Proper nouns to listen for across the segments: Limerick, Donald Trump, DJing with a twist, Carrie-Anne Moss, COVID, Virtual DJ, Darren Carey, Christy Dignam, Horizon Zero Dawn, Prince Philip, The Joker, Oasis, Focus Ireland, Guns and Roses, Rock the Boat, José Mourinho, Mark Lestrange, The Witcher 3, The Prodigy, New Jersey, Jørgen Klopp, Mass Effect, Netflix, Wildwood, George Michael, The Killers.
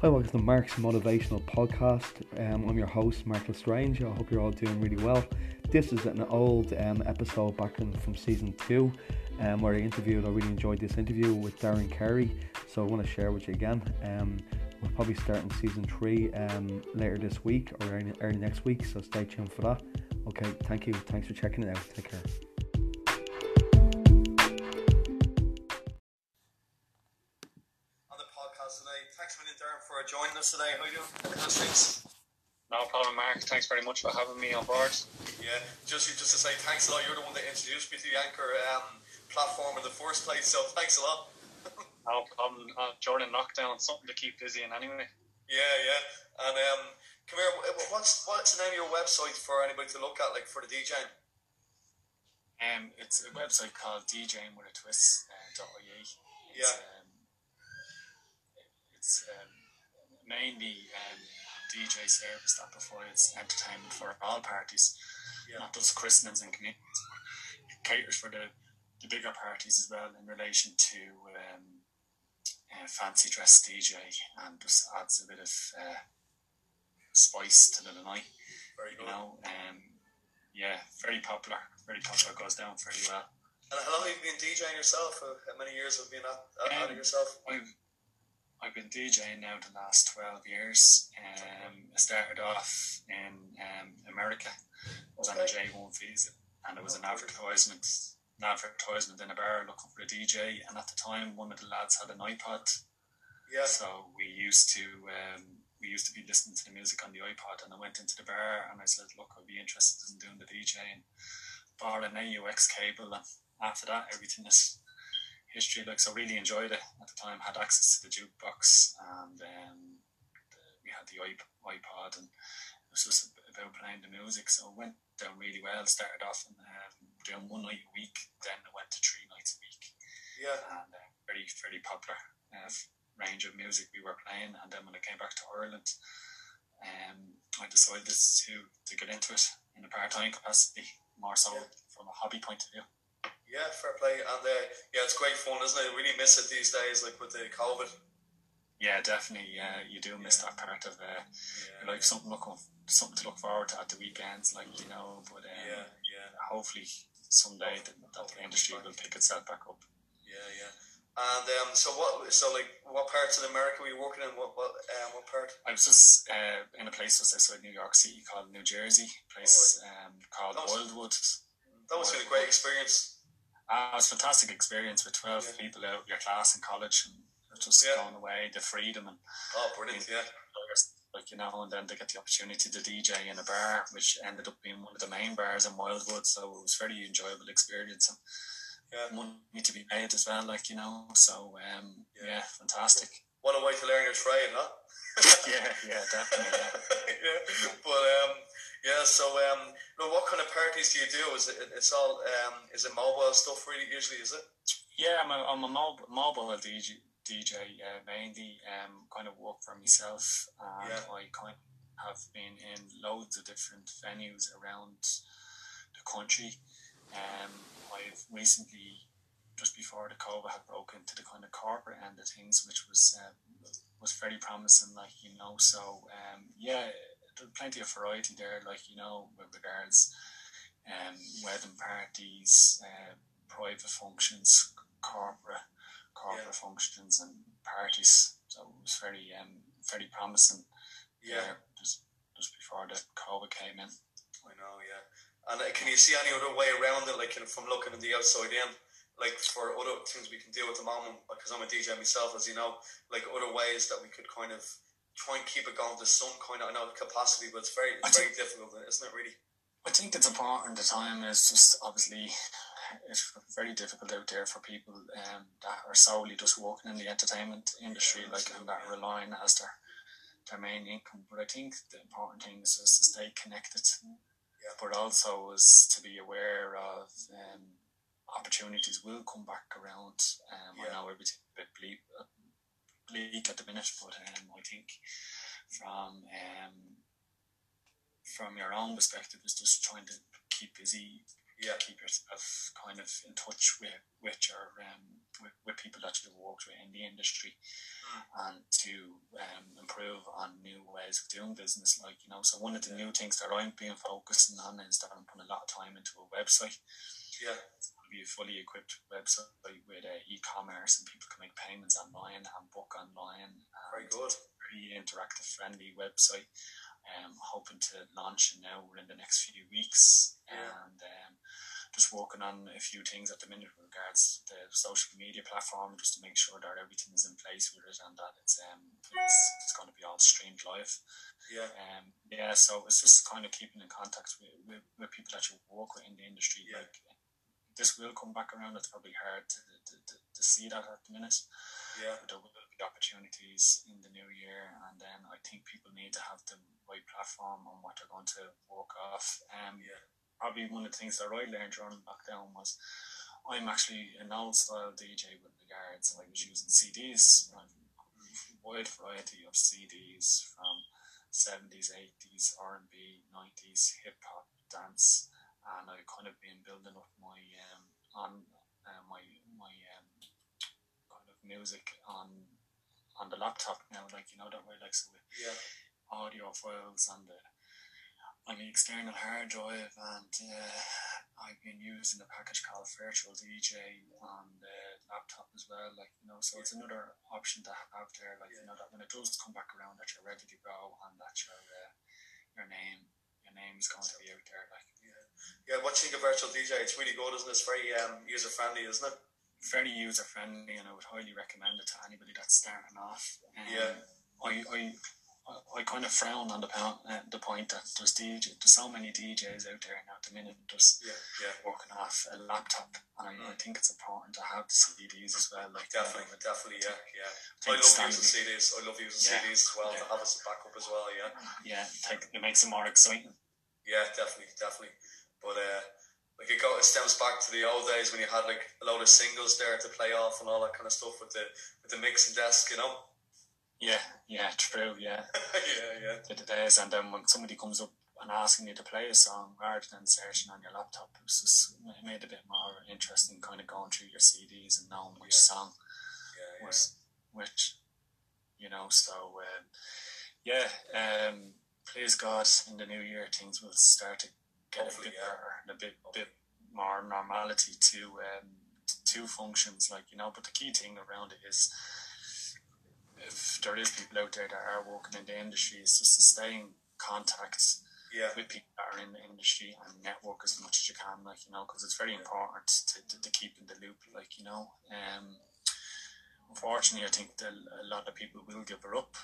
Hi, welcome to Mark's Motivational Podcast. I'm your host, Mark Lestrange. I hope you're all doing really well. This is an old episode back from season 2 where I really enjoyed this interview with Darren Carey, so I want to share with you again. We'll probably start in season 3 later this week or early next week, so stay tuned for that. Okay, thank you. Thanks for checking it out. Take care. Joining us today, how are you doing? How's things? No problem, Mark. Thanks very much for having me on board. Yeah, just to say thanks a lot. You're the one that introduced me to the Anchor platform in the first place, so thanks a lot. No problem. During lockdown, something to keep busy in anyway. Yeah. And come here. What's the name of your website for anybody to look at, like for the DJing? It's a website called DJing with a twist. .ie. Yeah. Mainly DJ service that provides entertainment for all parties, not just christenings and commitments. It caters for the bigger parties as well in relation to fancy dress DJ, and just adds a bit of spice to the night. Very good. You know, very popular, goes down very well. And how long have you been DJing yourself? How many years have you been at it yourself? I've been DJing now the last 12 years. I started off in America. I was on a J1 visa, and it was an advertisement in a bar looking for a DJ. And at the time, one of the lads had an iPod. Yeah. So we used to be listening to the music on the iPod, and I went into the bar and I said, "Look, I'd be interested in doing the DJing." Bought an AUX cable, and after that, everything is history. Like, so really enjoyed it at the time. Had access to the jukebox, and we had the iPod, and it was just about playing the music. So it went down really well. Started off and doing one night a week, then it went to 3 nights a week. Yeah, and very, very popular range of music we were playing. And then when I came back to Ireland, I decided to get into it in a part-time capacity, more so from a hobby point of view. Yeah, fair play. And it's great fun, isn't it? I really miss it these days, like with the COVID. Yeah, definitely. Yeah, you do miss that part of like something to look forward to at the weekends, like, you know. But hopefully someday the industry will pick itself back up. Yeah. And what parts of America were you working in? What part? I was just in a place just outside New York City called New Jersey, called Wildwood. That was a great experience. It was a fantastic experience with 12 people out of your class in college, and just going away, the freedom and brilliant, like, you know, and then they get the opportunity to DJ in a bar, which ended up being one of the main bars in Wildwood, so it was a very enjoyable experience, and money to be made as well, like, you know, so fantastic. What a way to learn your trade, huh? Definitely. So, what kind of parties do you do? Is it's all is it mobile stuff really usually, is it? Yeah, I'm a mobile DJ mainly. Kind of work for myself, and I kind of have been in loads of different venues around the country. I've recently, just before the COVID had broken, into the kind of corporate end of things, which was very promising, like, you know. So there's plenty of variety there, like, you know, with regards wedding parties, private functions, corporate functions and parties. So it was very very promising. Just before the COVID came in. I know, And can you see any other way around it, like, you know, from looking at the outside in, like for other things we can do at the moment, because I'm a DJ myself, as you know, like other ways that we could kind of try and keep it going to some kind of capacity, but it's very difficult, isn't it, really? I think it's important. The time is just obviously it's very difficult out there for people that are solely just working in the entertainment industry, and that are relying as their main income. But I think the important thing is just to stay connected, but also is to be aware of opportunities will come back around. I know everything a bit bleak at the minute, but I think from your own perspective is just trying to keep busy, keep yourself kind of in touch with your with people that you've worked with in the industry and to improve on new ways of doing business. Like, you know, so one of the new things that I'm being focusing on is that I'm putting a lot of time into a website. Yeah. It's going to be a fully equipped website with e-commerce, and people can make payments online and book online. And very good. Very interactive, friendly website. I'm hoping to launch it now in the next few weeks. Yeah. And just working on a few things at the minute with regards to the social media platform, just to make sure that everything is in place with it and that it's going to be all streamed live. Yeah. Yeah. So it's just kind of keeping in contact with people that you work with in the industry. Yeah. Like, this will come back around. It's probably hard to see that at the minute. Yeah. But there will be opportunities in the new year, and then I think people need to have the right platform on what they're going to work off. Yeah. Probably one of the things that I learned during lockdown was I'm actually an old style DJ with regards, and I was using CDs, a wide variety of CDs from 70s, 80s, R&B, 90s, hip hop, dance, and I kind of been building up my kind of music on the laptop now, like, you know, that way, like, so with audio files and the on the external hard drive, and I've been using a package called Virtual DJ on the laptop as well, like, you know, so it's another option to have there, like, you know, that when it does come back around, that you're ready to go and that your name is going to be out there, like. Yeah, what you think of Virtual DJ? It's really good, isn't it? It's very user friendly, isn't it? Very user friendly, and I would highly recommend it to anybody that's starting off. I kind of frown on the point that there's so many DJs out there now at the minute just working off a laptop, and I think it's important to have the CDs as well. Like, definitely, yeah. I love using CDs as well to have us back up as well, yeah. Yeah, it makes it more exciting. Yeah, definitely. But it stems back to the old days when you had like a load of singles there to play off and all that kind of stuff with the mixing desk, you know. Yeah, true, yeah. yeah. The days, and then when somebody comes up and asking you to play a song rather than searching on your laptop, it made it a bit more interesting, kind of going through your CDs and knowing which song was which, you know. So, please God, in the new year things will start to get hopefully, a bit better and a bit more normality to functions, like, you know. But the key thing around it is, if there is people out there that are working in the industry, it's just to stay in contact with people that are in the industry and network as much as you can, like, you know, because it's very important to keep in the loop, like, you know. Unfortunately, I think that a lot of people will give her up.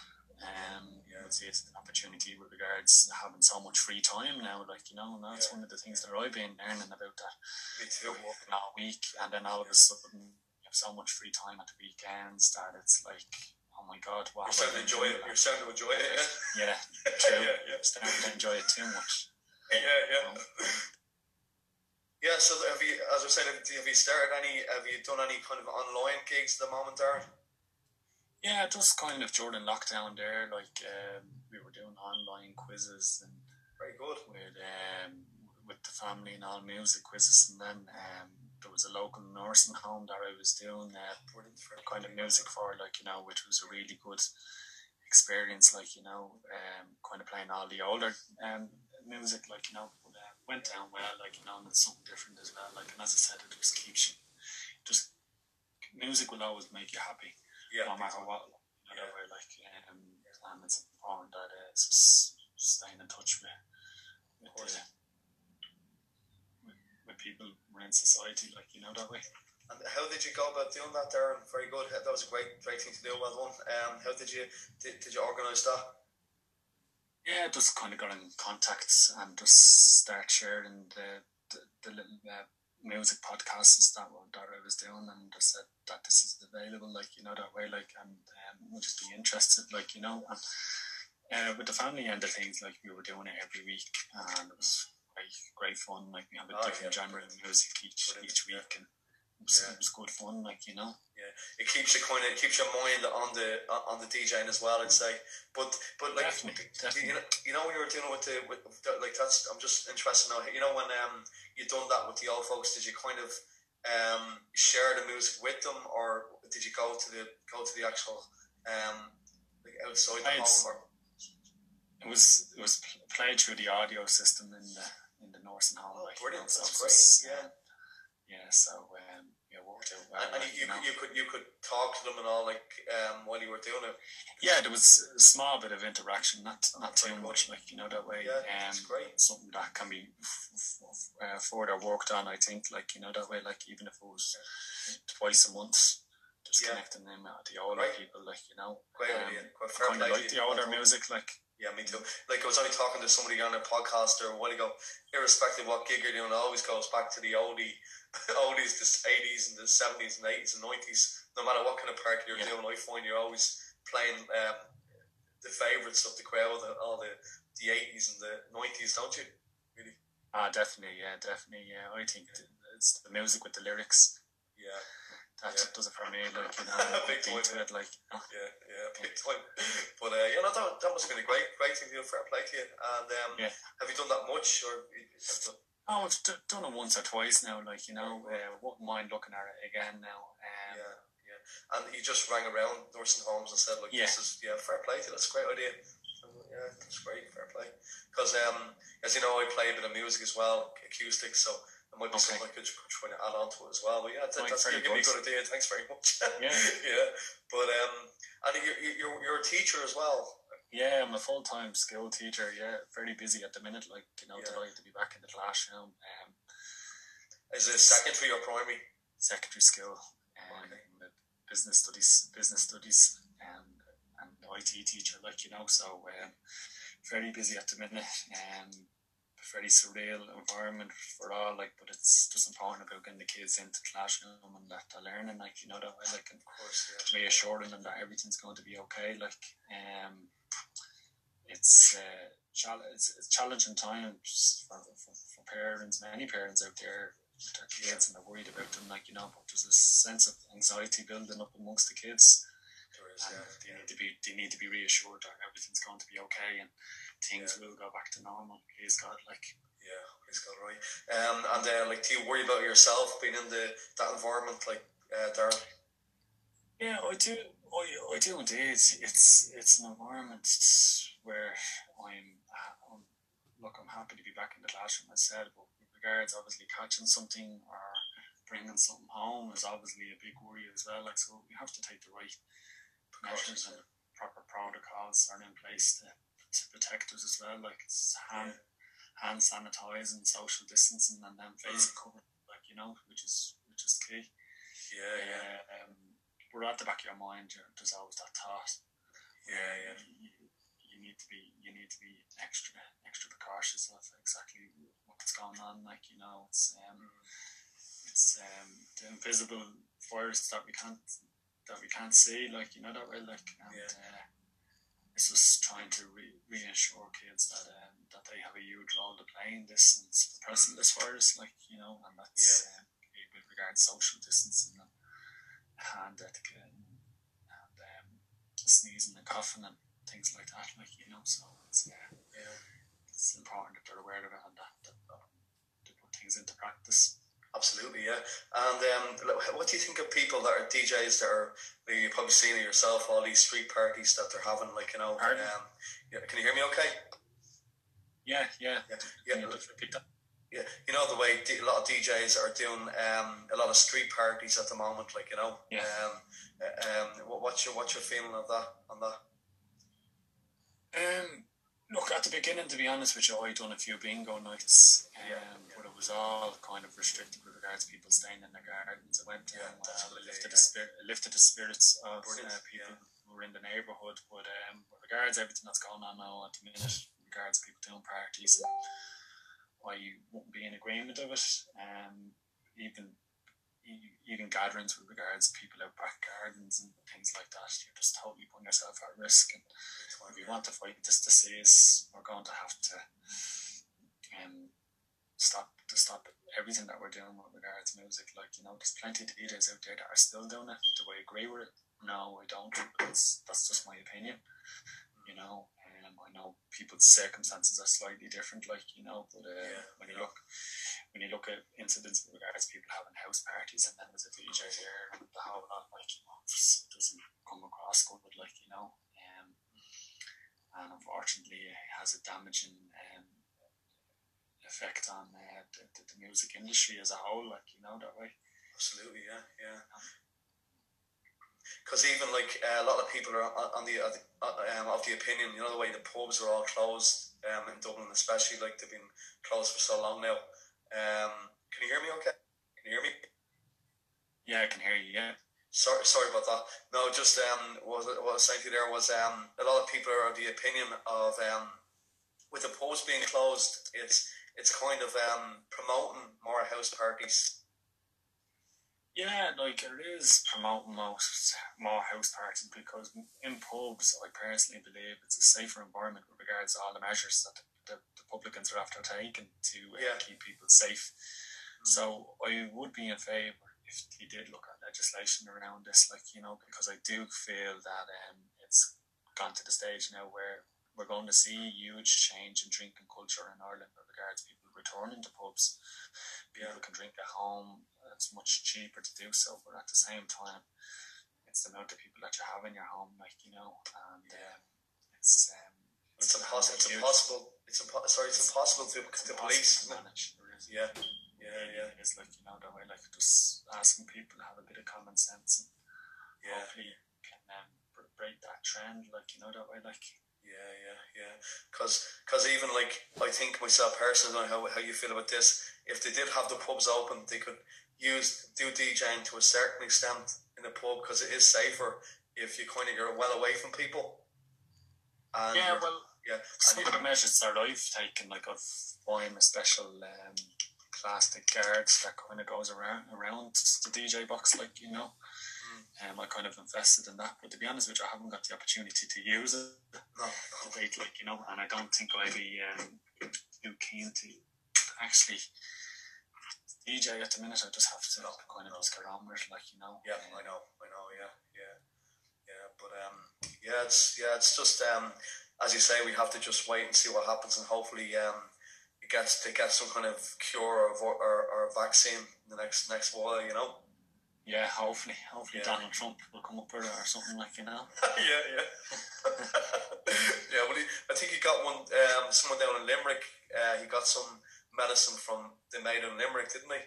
I would say it's an opportunity with regards to having so much free time now, like, you know, and that's one of the things that I've been learning about, that me too. You're working all week, and then all of a sudden you have so much free time at the weekends that it's like, oh my God, wow. You're starting to enjoy it. You're starting to enjoy it, yeah. Yeah, true. Yeah. Starting to enjoy it too much. Yeah. Yeah, so have you, as I said, have you done any kind of online gigs at the moment, Darren? Yeah, just kind of during lockdown there, like, we were doing online quizzes and very good with the family and all, music quizzes, and then there was a local nursing home that I was doing kind of music for, like, you know, which was a really good experience, like, you know, kind of playing all the older music, like, you know, but, went down well, like, you know, and it's something different as well, like, and as I said, it just keeps you, just, music will always make you happy, no matter what, whatever, like, and it's important that it's just staying in touch with people were in society, like, you know, that way. And how did you go about doing that, Darren? Very good. That was a great thing to do, well done. How did you organise that? Yeah, just kind of got in contact and just start sharing the little music podcasts that I was doing, and just said that this is available, like, you know, that way, like, and we'll just be interested, like, you know. And with the family end of things, like, we were doing it every week, and it was great fun, like, we have a different genre of music each week, and it was good fun, like, you know. Yeah, it keeps you kind of, it keeps your mind on the DJing as well, I'd say. But like, definitely. You know when you were doing it with the, like, that's, I'm just interested now. You know, when you done that with the old folks, did you kind of share the music with them, or did you go to the actual like outside the home? Or? It was played through the audio system in the Northern Hall. Oh, brilliant! So that's great. Yeah. So it worked out well. And you could talk to them and all while you were doing it. Yeah, there was a small bit of interaction, not too much, that way. Yeah, that's great. Something that can be further worked on, I think. That way, even if it was twice a month. Just connecting them with the older people, Great idea. I kind of like the older music, Yeah, me too. I was only talking to somebody on a podcast there a while ago. Irrespective of what gig you're doing, it always goes back to the oldies, the 80s and the 70s and 80s and 90s. No matter what kind of party you're doing, I find you're always playing the favourites of the crowd, all the 80s and the 90s, don't you? Really? Ah, definitely. I think it's the music with the lyrics. Yeah. That does it for me, big time to it, big time. But that must have been a great thing to do. Fair play to you. And have you done that much, or? Oh, I've done it once or twice now. Wouldn't mind looking at it again now. And you just rang around nursing homes and said, "This is fair play to you. That's a great idea." Yeah, that's great. Fair play. Because as you know, I play a bit of music as well, acoustics, so. It might be something I could try to add on to it as well. But that's going to give me a good idea. Thanks very much. Yeah. But, and you're a teacher as well. Yeah, I'm a full-time skilled teacher. Yeah, very busy at the minute. Delighted to be back in the classroom. Is it secondary or primary? Secondary skill. Business studies and IT teacher, So very busy at the minute. Very surreal environment for all, but it's just important about getting the kids into the classroom and that they're learning, that way, and of course, reassuring them that everything's going to be okay. It's challenging times for parents, many parents out there with their kids, and they're worried about them, but there's a sense of anxiety building up amongst the kids. They need to be reassured that everything's going to be okay and things will go back to normal. Please God, please God, right. And then, do you worry about yourself being in that environment, Darren? Yeah, I do. I do indeed. It's an environment where I'm happy to be back in the classroom. I said, but with regards, obviously catching something or bringing something home is obviously a big worry as well. So we have to take the right measures and proper protocols are in place to protect us as well. It's hand sanitizing, social distancing, and then face cover, which is key. We're at the back of your mind. There's always that thought. You need to be extra cautious of exactly what's going on. It's the invisible virus that we can't see, that way, it's just trying to reassure kids that they have a huge role to play in this and suppressing this virus, and that's with regards social distancing and hand etiquette and sneezing and coughing and things like that, so it's important that they're aware of it and that they put things into practice. Absolutely, yeah. And what do you think of people that are DJs that are, you've probably seen it yourself, all these street parties that they're having, can you hear me okay? Yeah. The way a lot of DJs are doing a lot of street parties at the moment, Yeah. What's your feeling of that, on that? Look, at the beginning, to be honest with you, I'd done a few bingo nights, but it was all kind of restricted with regards to people staying in their gardens. I went down and lifted the spirits of people who were in the neighbourhood, but with regards to everything that's going on now at the minute, with regards to people doing parties, I wouldn't be in agreement of it. Even gatherings with regards to people out back gardens and things like that, you're just totally putting yourself at risk. And if you want to fight this disease, we're going to have to stop everything that we're doing with regards to music. There's plenty of DJs out there that are still doing it. Do I agree with it? No, I don't. That's just my opinion. I know people's circumstances are slightly different, when you look at incidents in regards to people having house parties and then there's a DJ there and the whole lot, it doesn't come across good, and unfortunately it has a damaging effect on the music industry as a whole, that way. Absolutely, yeah. Because even a lot of people are of the opinion, the way the pubs are all closed in Dublin, especially they've been closed for so long now. Can you hear me? Okay, can you hear me? Yeah, I can hear you. Yeah. Sorry about that. No, just what I was saying to you there was a lot of people are of the opinion of with the pubs being closed, it's kind of promoting more house parties. Yeah, it is promoting more house parties because in pubs, I personally believe it's a safer environment with regards to all the measures that the publicans are after taking to keep people safe. Mm-hmm. So I would be in favour if they did look at legislation around this, because I do feel that it's gone to the stage now where we're going to see a huge change in drinking culture in Ireland with regards to people returning to pubs. People can drink at home. It's much cheaper to do so, but at the same time, it's the amount of people that you have in your home, it's impossible to police. It is that way, just asking people to have a bit of common sense, and hopefully you can break that trend, that way, Because even I think myself personally, how you feel about this. If they did have the pubs open, they could do DJing to a certain extent in the pub because it is safer if you're well away from people. And some of the measures that I've taken, I've buying a special plastic guard that goes around the DJ box, and I invested in that. But to be honest with you, I haven't got the opportunity to use it. No. To date, and I don't think I'd be too keen to actually. DJ at the minute, I just have to just get on with Yeah, I know, yeah. But it's just as you say, we have to just wait and see what happens, and hopefully it gets some kind of cure or vaccine in the next while, Yeah, hopefully Donald Trump will come up with it or something yeah. Well, I think he got one. Someone down in Limerick, he got some medicine from the made in Limerick, didn't he?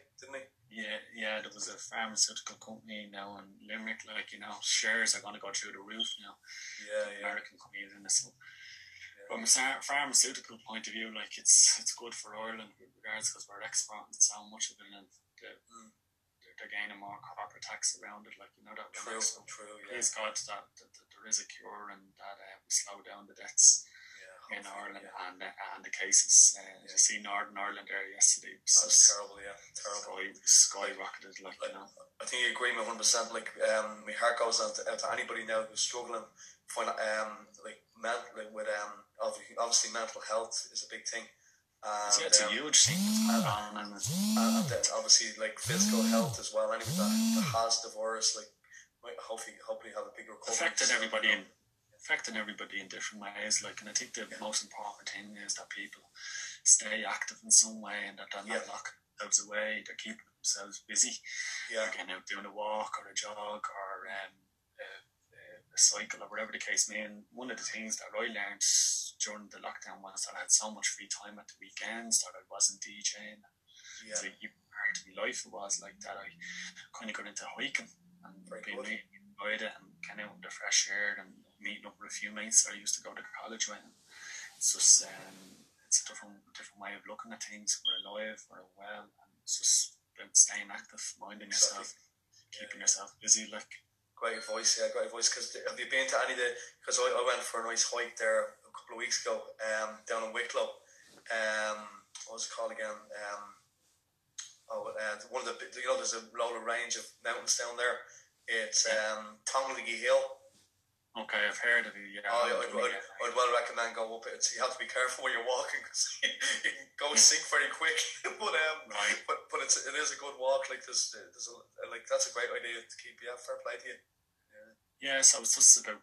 Yeah, there was a pharmaceutical company now in Limerick, shares are going to go through the roof now. Yeah. American companies in this. From a pharmaceutical point of view, it's good for Ireland with regards because we're exporting so much of it, and they're gaining more corporate tax around it, that. True. Yeah. Please God that there is a cure and that we slow down the deaths. In Ireland and the cases. You see Northern Ireland there yesterday. That was terrible, terrible. Skyrocketed, I think you agree with 100%. My heart goes out to anybody now who's struggling obviously mental health is a big thing. It's a huge thing. And then obviously physical health as well. Anybody that has the virus, hopefully have a big recovery. Affecting everybody in different ways, and I think the most important thing is that people stay active in some way and that they're not locking themselves away, they're keeping themselves busy. Yeah. They're getting out doing a walk or a jog or a cycle or whatever the case may be. And one of the things that I learned during the lockdown was that I had so much free time at the weekends that I wasn't DJing. Yeah. So part of my life was that I got into hiking and being really enjoyed it and getting out in the fresh air and meeting up with a few mates that I used to go to college with. It's just it's a different way of looking at things. We're alive, we're well, and it's just about staying active, minding yourself, keeping yourself busy. Great advice. Because have you been to any of the? Because I went for a nice hike there a couple of weeks ago, down in Wicklow. What was it called again? One of the there's a lower range of mountains down there. It's Tongledy Hill. Okay, I've heard of it. Yeah. Oh, I'd well recommend going up it. So you have to be careful when you're walking because you can go and sink very quick. But it is a good walk. That's a great idea to keep. Yeah, fair play to you. Yeah. So it's just about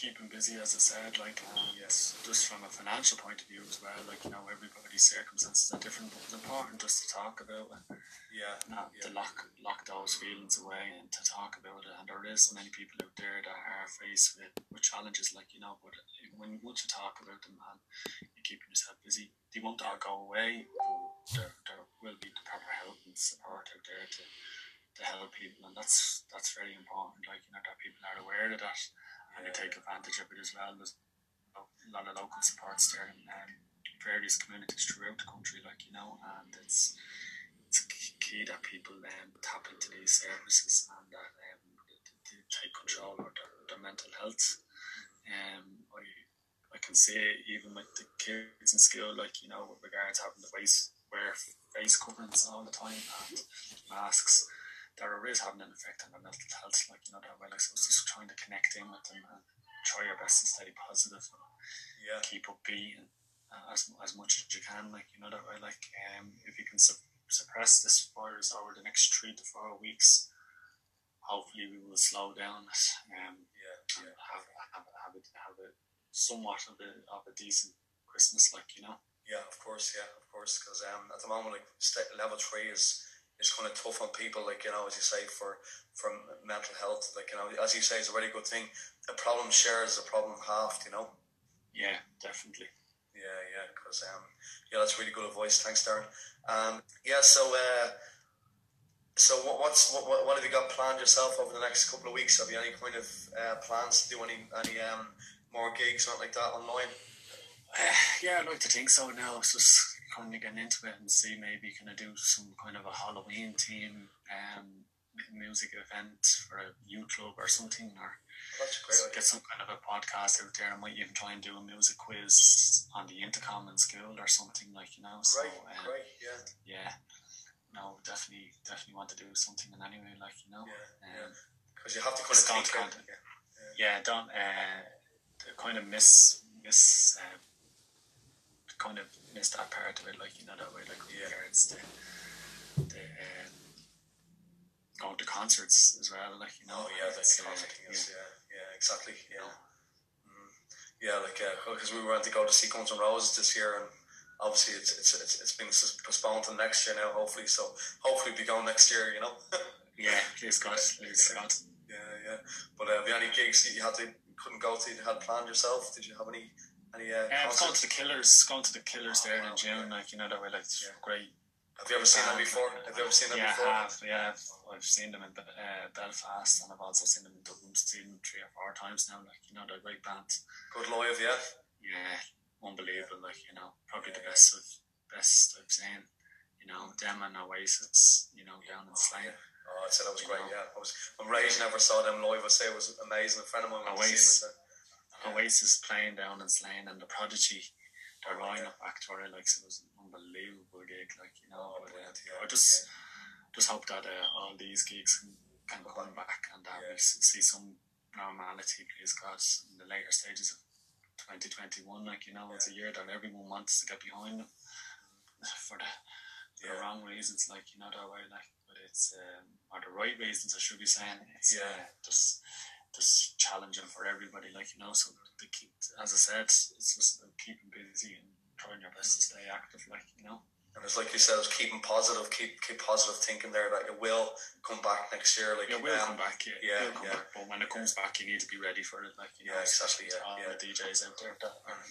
keeping busy, as I said, like, yes, just from a financial point of view as well, like, you know, everybody's circumstances are different, but it's important just to talk about it. Yeah. Not to lock those feelings away and to talk about it. And there is many people out there that are faced with challenges, like, you know, but when once you talk about them and you keep yourself busy, they won't all go away, but there will be the proper help and support out there to help people, and that's very important, like, you know, that people are aware of that. And they take advantage of it as well. There's a lot of local supports there in various communities throughout the country, like, you know, and it's key that people tap into these services and that they take control of their mental health. I can see it even with the kids in school, like, you know, with regards to having to wear face coverings all the time and masks. They're always having an effect on their mental health, like, you know, that way. Like, so it's just trying to connect in with them and try your best to stay positive and keep upbeat and, as much as you can, like, you know, that way. Like, if you can suppress this virus over the next 3 to 4 weeks, hopefully we will slow down it and have somewhat of a decent Christmas, like, you know. Yeah, of course, because at the moment, like, level 3 is... it's kind of tough on people, like, you know, as you say, for mental health, like, you know, as you say, it's a very good thing. A problem shared is a problem halved, you know. Yeah, definitely. Yeah, because that's really good advice. Thanks, Darren. So what have you got planned yourself over the next couple of weeks? Have you any kind of plans to do any more gigs, something like that online? Yeah, I'd like to think so. Now it's just kind of getting into it and see, maybe can I do some kind of a Halloween theme music event for a youth club or something, or get some kind of a podcast out there. I might even try and do a music quiz on the intercom in school or something, like, you know. So, no, definitely want to do something in any way, like, you know. Because you have to miss that part of it, like, you know, that way, like, regards the going to concerts as well, like, you know. Because we went to go to see Guns and Roses this year, and obviously it's been postponed to next year now, hopefully, so hopefully we'll be going next year, you know. please God. But the only gigs you had planned yourself, did you have any? I'm going to the Killers there in June, like, you know, that way, like, great. Have you ever seen them before? I've seen them in Belfast, and I've also seen them in Dublin, seen them 3 or 4 times now, like, you know, they're great bands. Good live, yeah? Yeah, unbelievable, like, you know, probably the best I've seen, you know, them and Oasis, you know, down in Slane. Oh, I'd say that was great, yeah. When Rage never saw them live, I'd say it was amazing. A friend of mine went to see them. Oasis playing down in Slane, and the Prodigy, they're going up back to it, like, so it was an unbelievable gig, like, you know. I just hope that all these gigs can come back and that we see some normality, please God, in the later stages of 2021, like, you know. It's a year that everyone wants to get behind them for the wrong reasons, like, you know, that way, like, but it's or the right reasons, I should be saying. It's just challenging for everybody, like, you know. So they keep, as I said, it's just keeping busy and trying your best to stay active, like, you know. And it's like you said, it's keeping positive, keep positive thinking there, that it will come back next year, like, it will come back, back. But when it comes back, you need to be ready for it, like, you know, exactly. All the DJs out there that are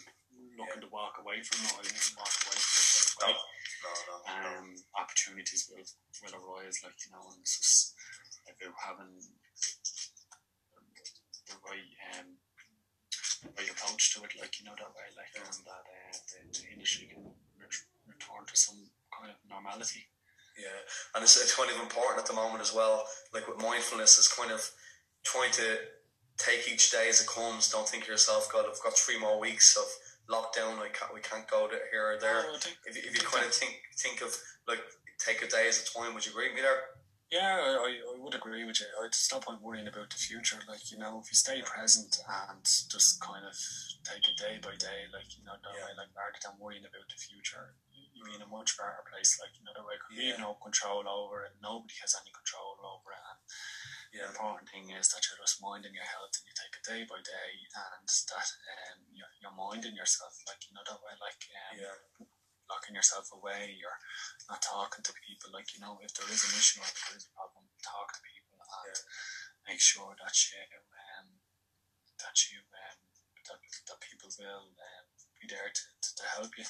looking to walk away from it, I wouldn't walk away from it. Opportunities will arise, like, you know, and it's just about having right approach to it, like, you know, that way, like, and that the industry can return to some kind of normality. Yeah, and it's kind of important at the moment as well, like, with mindfulness, it's kind of trying to take each day as it comes. Don't think to yourself, God, I've got 3 more weeks of lockdown, we can't go here or there. No, if you kind of think of, like, take a day as a time, would you agree with me there? Yeah, I would agree with you. It's no point worrying about the future, like, you know, if you stay present and just kind of take it day by day, like, you know, that way, like, rather than worrying about the future, you'll be in a much better place, like, you know, that way, because we have no control over it, nobody has any control over it, and you know, the important thing is that you're just minding your health and you take it day by day, and that you're minding yourself, like, you know, that way, like, locking yourself away, you're not talking to people, like, you know, if there is an issue or if there is a problem, talk to people and make sure that that people will be there to help you.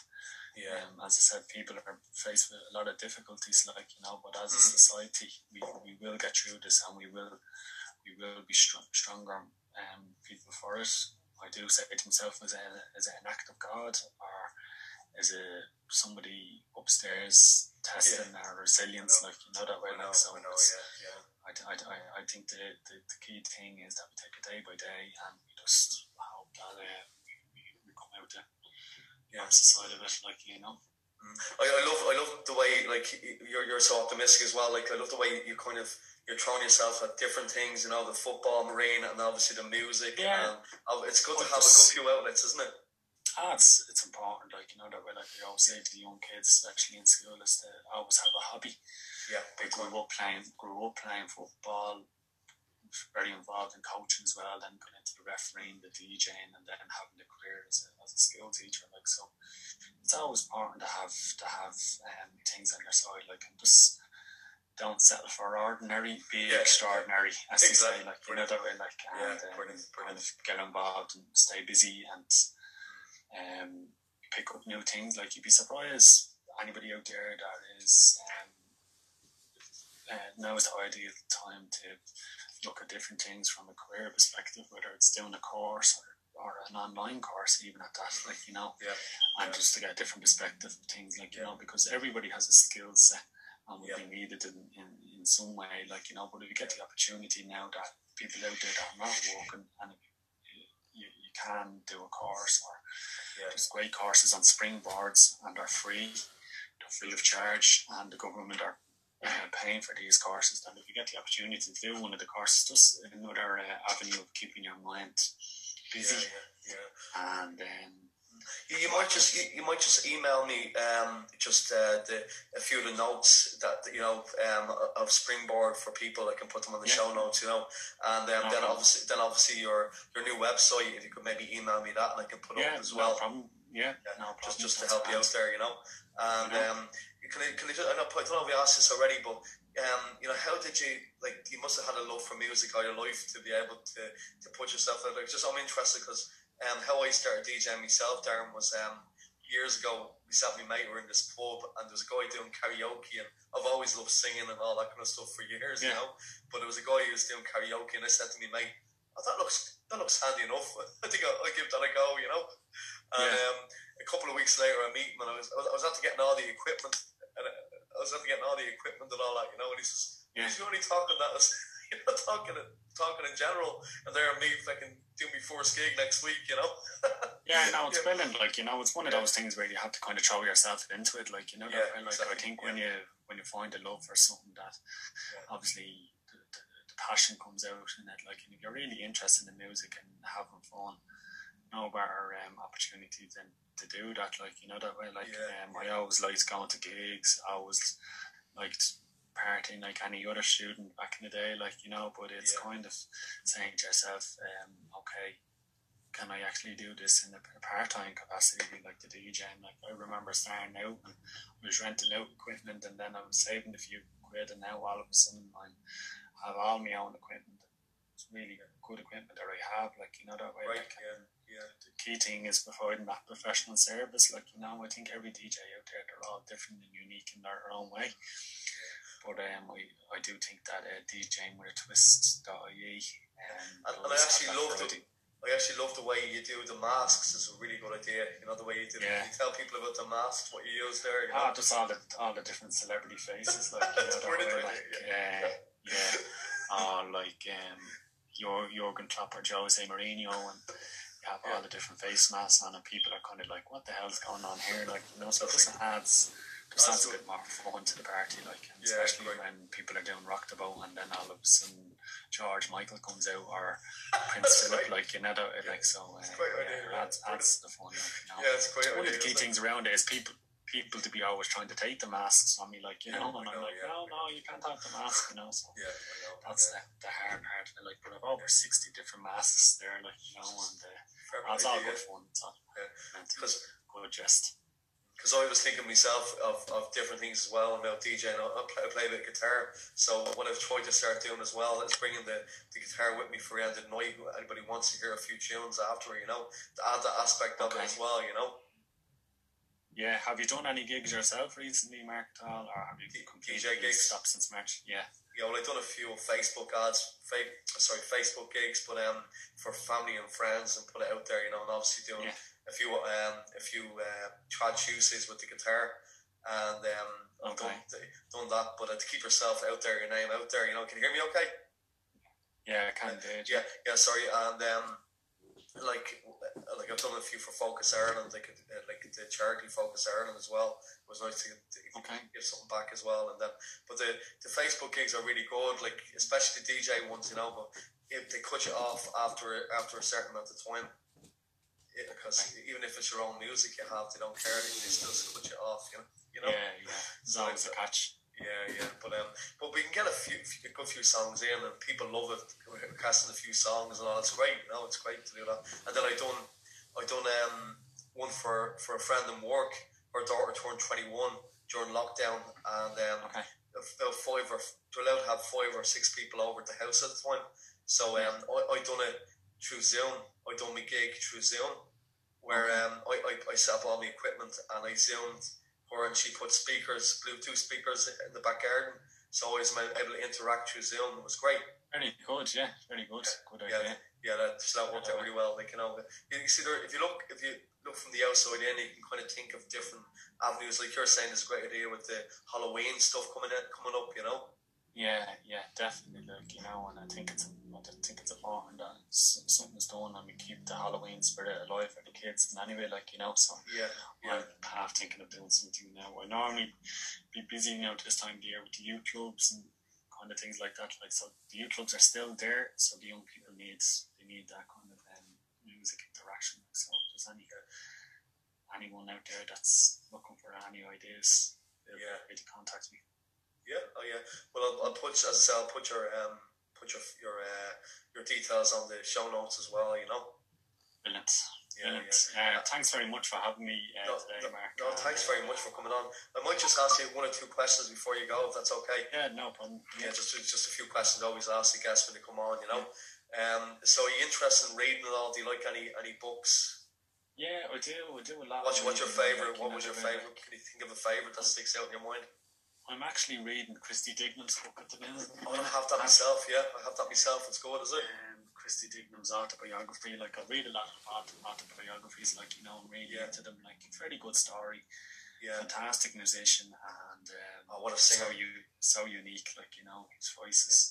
Yeah. As I said, people are faced with a lot of difficulties, like, you know, but as a society, we will get through this, and we will be stronger people for it. I do say to myself, is it an act of God, or is it somebody upstairs testing our resilience, like, you know, that way? I think the key thing is that we take it day by day, and we just hope that we come out the side of it, like, you know. I love the way, like, you're so optimistic as well. Like, I love the way you kind of, you're throwing yourself at different things, you know, the football, marine, and obviously the music. Yeah. And it's good to have a good few outlets, isn't it? It's important, like, you know, that way, like, we always say to the young kids, actually in school, is to always have a hobby. Yeah, they grew up playing football, very involved in coaching as well, then going into the refereeing, the DJing, and then having a career as a school teacher. Like, so, it's always important to have things on your side, like, and just don't settle for ordinary, be extraordinary, as they say, like, you know, that way, like, and kind of get involved and stay busy and. Pick up new things. Like, you'd be surprised anybody out there that is now is the ideal time to look at different things from a career perspective, whether it's doing a course or an online course, even at that, like, you know, just to get a different perspective of things, like, you know, because everybody has a skill set and will be needed in some way, like, you know. But if you get the opportunity now that people out there that are not working, and you can do a course, or there's great courses on springboards, and they're free, they're free of charge, and the government are paying for these courses. And if you get the opportunity to do one of the courses, just another avenue of keeping your mind busy. And then you might just email me a few of the notes that, you know, of springboard for people. I can put them on the show notes, you know, and then obviously your new website, if you could maybe email me that, and I can put up as well. Just to help you out there, you know. And I don't know if we asked this already, but you know, how did you, like, you must have had a love for music all your life to be able to put yourself out there. Just, I'm interested because. How I started DJing myself, Darren, was years ago. Myself and my mate were in this pub, and there was a guy doing karaoke, and I've always loved singing and all that kind of stuff for years, you know. But there was a guy who was doing karaoke, and I said to me, mate, that looks handy enough. I think I'll give that a go, you know. And a couple of weeks later, I meet him, and I was after getting all the equipment, you know. And he says, "You're only talking that." You're not talking in general, and there me fucking do me first gig next week, you know. It's brilliant, like, you know, it's one of those things where you have to kind of throw yourself into it, like, you know. I think when you find a love for something, that obviously the passion comes out in it, like, and if you're really interested in music and having fun, no better opportunity than to do that, like, you know, that way, like. I always liked going to gigs, I always liked partying like any other student back in the day, like, you know. But it's kind of saying to yourself, okay, can I actually do this in a part-time capacity, like the DJing? Like, I remember starting out, and I was renting out equipment, and then I was saving a few quid, and now all of a sudden I have all my own equipment. It's really good equipment that I have, like, you know, that way. The key thing is providing that professional service, like, you know. I think every DJ out there, they're all different and unique in their own way. But I do think that DJing with a twist.ie. And I actually love the way you do the masks. It's a really good idea. You know, the way you do it. You tell people about the masks, what you use there. You know? Just all the different celebrity faces, like, you know, Jørgen Klopp or José Mourinho, and you have all the different face masks on, and people are kind of like, what the hell's going on here? Like, you know, so it just adds. Because that's a bit more fun to the party, like, and especially when people are doing Rock the Boat, and then all of a sudden George Michael comes out, or Prince Philip, like, you know, like, so. It's quite idea, adds to the fun, like, you know. It's one of the key things around it is people people to be always trying to take the masks on me, like, you know, and I'm like, no, you can't have the mask, you know, so that's the hard part of it, like, but I've over 60 different masks there, like, you know, and it's all good fun, it's all good jest. Because I was thinking myself of different things as well about DJing. I play a bit of guitar, so what I've tried to start doing as well is bringing the guitar with me for the end of the night. Anybody wants to hear a few tunes after, you know, to add that aspect of it as well, you know. Yeah, have you done any gigs yourself recently, Mark, at all, or have you DJ gigs stopped since March? Yeah. Yeah, well, I've done a few Facebook ads, Facebook gigs, but for family and friends, and put it out there, you know, and obviously doing a few trad Tuesdays with the guitar, and done that, but to keep yourself out there, your name out there, you know. Can you hear me okay? Yeah, I can do it. Yeah, sorry, and like I've done a few for Focus Ireland, like the charity Focus Ireland as well. It was nice to give something back as well, and then but the Facebook gigs are really good, like especially the DJ ones, you know. But if they cut you off after a certain amount of time, because even if it's your own music you have, they don't care. They still cut you off, you know. Yeah. It's always a catch. Yeah, but we can get a good few songs in, and people love it. We're casting a few songs and all. It's great, you know. It's great to do that. And then I done one for a friend in work. Her daughter turned 21 during lockdown, and about they're allowed to have 5 or 6 people over at the house at the time. So I done it through Zoom. I done my gig through Zoom, where I set up all my equipment and I Zoomed her, and she put speakers, Bluetooth speakers, in the back garden. So I was able to interact through Zoom. It was great. Very good, yeah. Very good. Good idea. Yeah, that worked out really well. Like, you know, you see there, if you look from the outside in, you can kind of think of different avenues. Like you're saying, it's a great idea with the Halloween stuff coming up, you know. Yeah, definitely. Like, you know, and I think it's important that something's done, and we keep the Halloween spirit alive for the kids. And anyway, like, you know, so I'm half thinking of doing something now. I normally be busy now this time of the year with the youth clubs and kind of things like that. Like, so the youth clubs are still there, so the young people need that kind of music interaction. So if there's anyone out there that's looking for any ideas, feel free to contact me. Yeah, Well, I'll put your details on the show notes as well, you know. Brilliant. Yeah. Thanks very much for having me today, Mark. No, thanks very much for coming on. I might just ask you 1 or 2 questions before you go, if that's okay. Yeah, no problem. Yeah, just a few questions I always ask the guests when they come on, you know. So are you interested in reading at all? Do you like any books? Yeah, I do a lot. What's your favourite? Like, what was your favourite? Can you think of a favourite that sticks out in your mind? I'm actually reading Christy Dignam's book at the minute. I want to have that myself, I have that myself. It's good, is it? Christy Dignam's autobiography. Like, I read a lot of autobiographies, like, you know, I'm really into them. Like, very good story. Yeah. Fantastic musician. And what a singer. So unique, like, you know, his voice is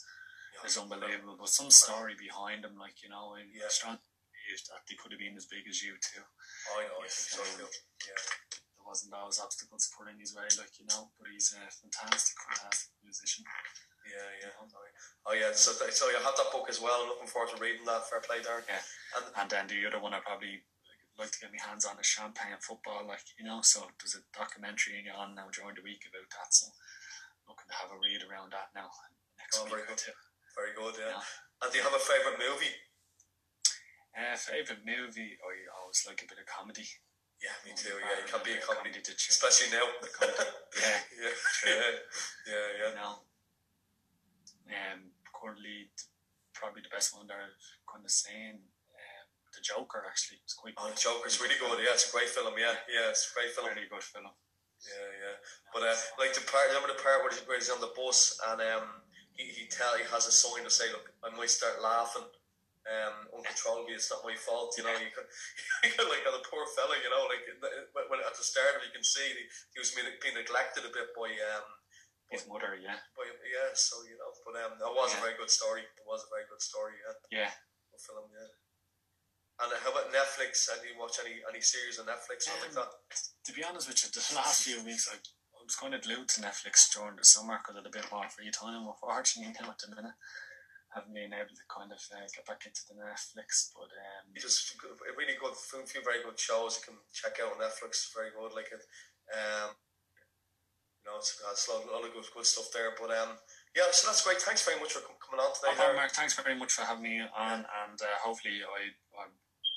unbelievable. But some story behind him, like, you know, I strongly believe that they could have been as big as you, too. I know, I think so, yeah. Wasn't those obstacles put in his way, like, you know, but he's a fantastic musician. So you have that book as well. I'm looking forward to reading that. Fair play, Darren. Yeah, and then the other one I probably like to get my hands on is Champagne Football, like, you know. So there's a documentary on now during the week about that, so I'm looking to have a read around that now next week. Very good And do you have a favourite movie? I always like a bit of comedy. Yeah, me too. Yeah, it can be a comedy, especially now. Yeah. Now, currently, probably the best one that I'm kind of saying, The Joker. Actually, it's quite. Oh, The Joker's really good. Yeah, it's a great film. Yeah, it's a great film. Really good film. Yeah. But like remember the part where he's on the bus and he has a sign to say, "Look, I might start laughing uncontrollably, it's not my fault," you know. You could, like, the poor fella, you know, like, when at the start of it, you can see he was being neglected a bit by his mother, so, you know, but that was a very good story. Film, And how about Netflix? Have you watched any series on Netflix or like that? To be honest with you, the last few weeks I was kind of glued to Netflix during the summer because I had a bit more free time, unfortunately, now at the minute. Haven't been able to kind of get back into the Netflix, but just a really good, few very good shows you can check out on Netflix. Very good, like You know, it's a lot of good stuff there. But yeah, so that's great. Thanks very much for coming on today. No, Mark, thanks very much for having me on, and hopefully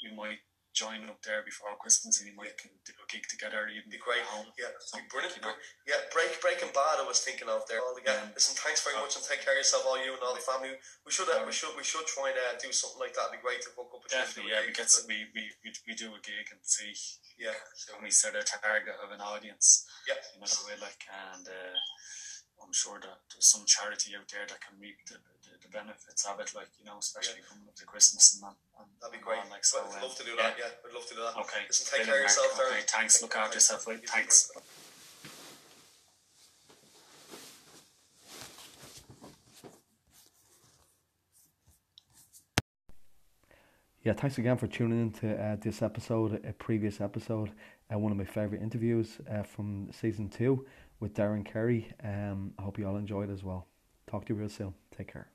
we might join up there before Christmas and you might can do a gig together. Even be great. Yeah, be brilliant. You know? Yeah, Breaking Bad I was thinking of there. Listen, thanks very much, and take care of yourself, all you and all the family. We should try and do something like that. It'd be great to book up a definitely. Yeah, because we do a gig and see. Yeah. So we set a target of an audience. Yeah. You know, the way, like, and I'm sure that there's some charity out there that can reap the benefits of it, like, you know, especially coming up to Christmas and that. That'd be great. Like, so, I'd love to do that. Yeah, I'd love to do that. Okay. Listen, take care of yourself, Darren. Okay, thanks. Look after yourself. Thanks. Yeah, thanks again for tuning in to this episode, a previous episode, one of my favourite interviews from season 2 with Darren Carey. I hope you all enjoyed as well. Talk to you real soon. Take care.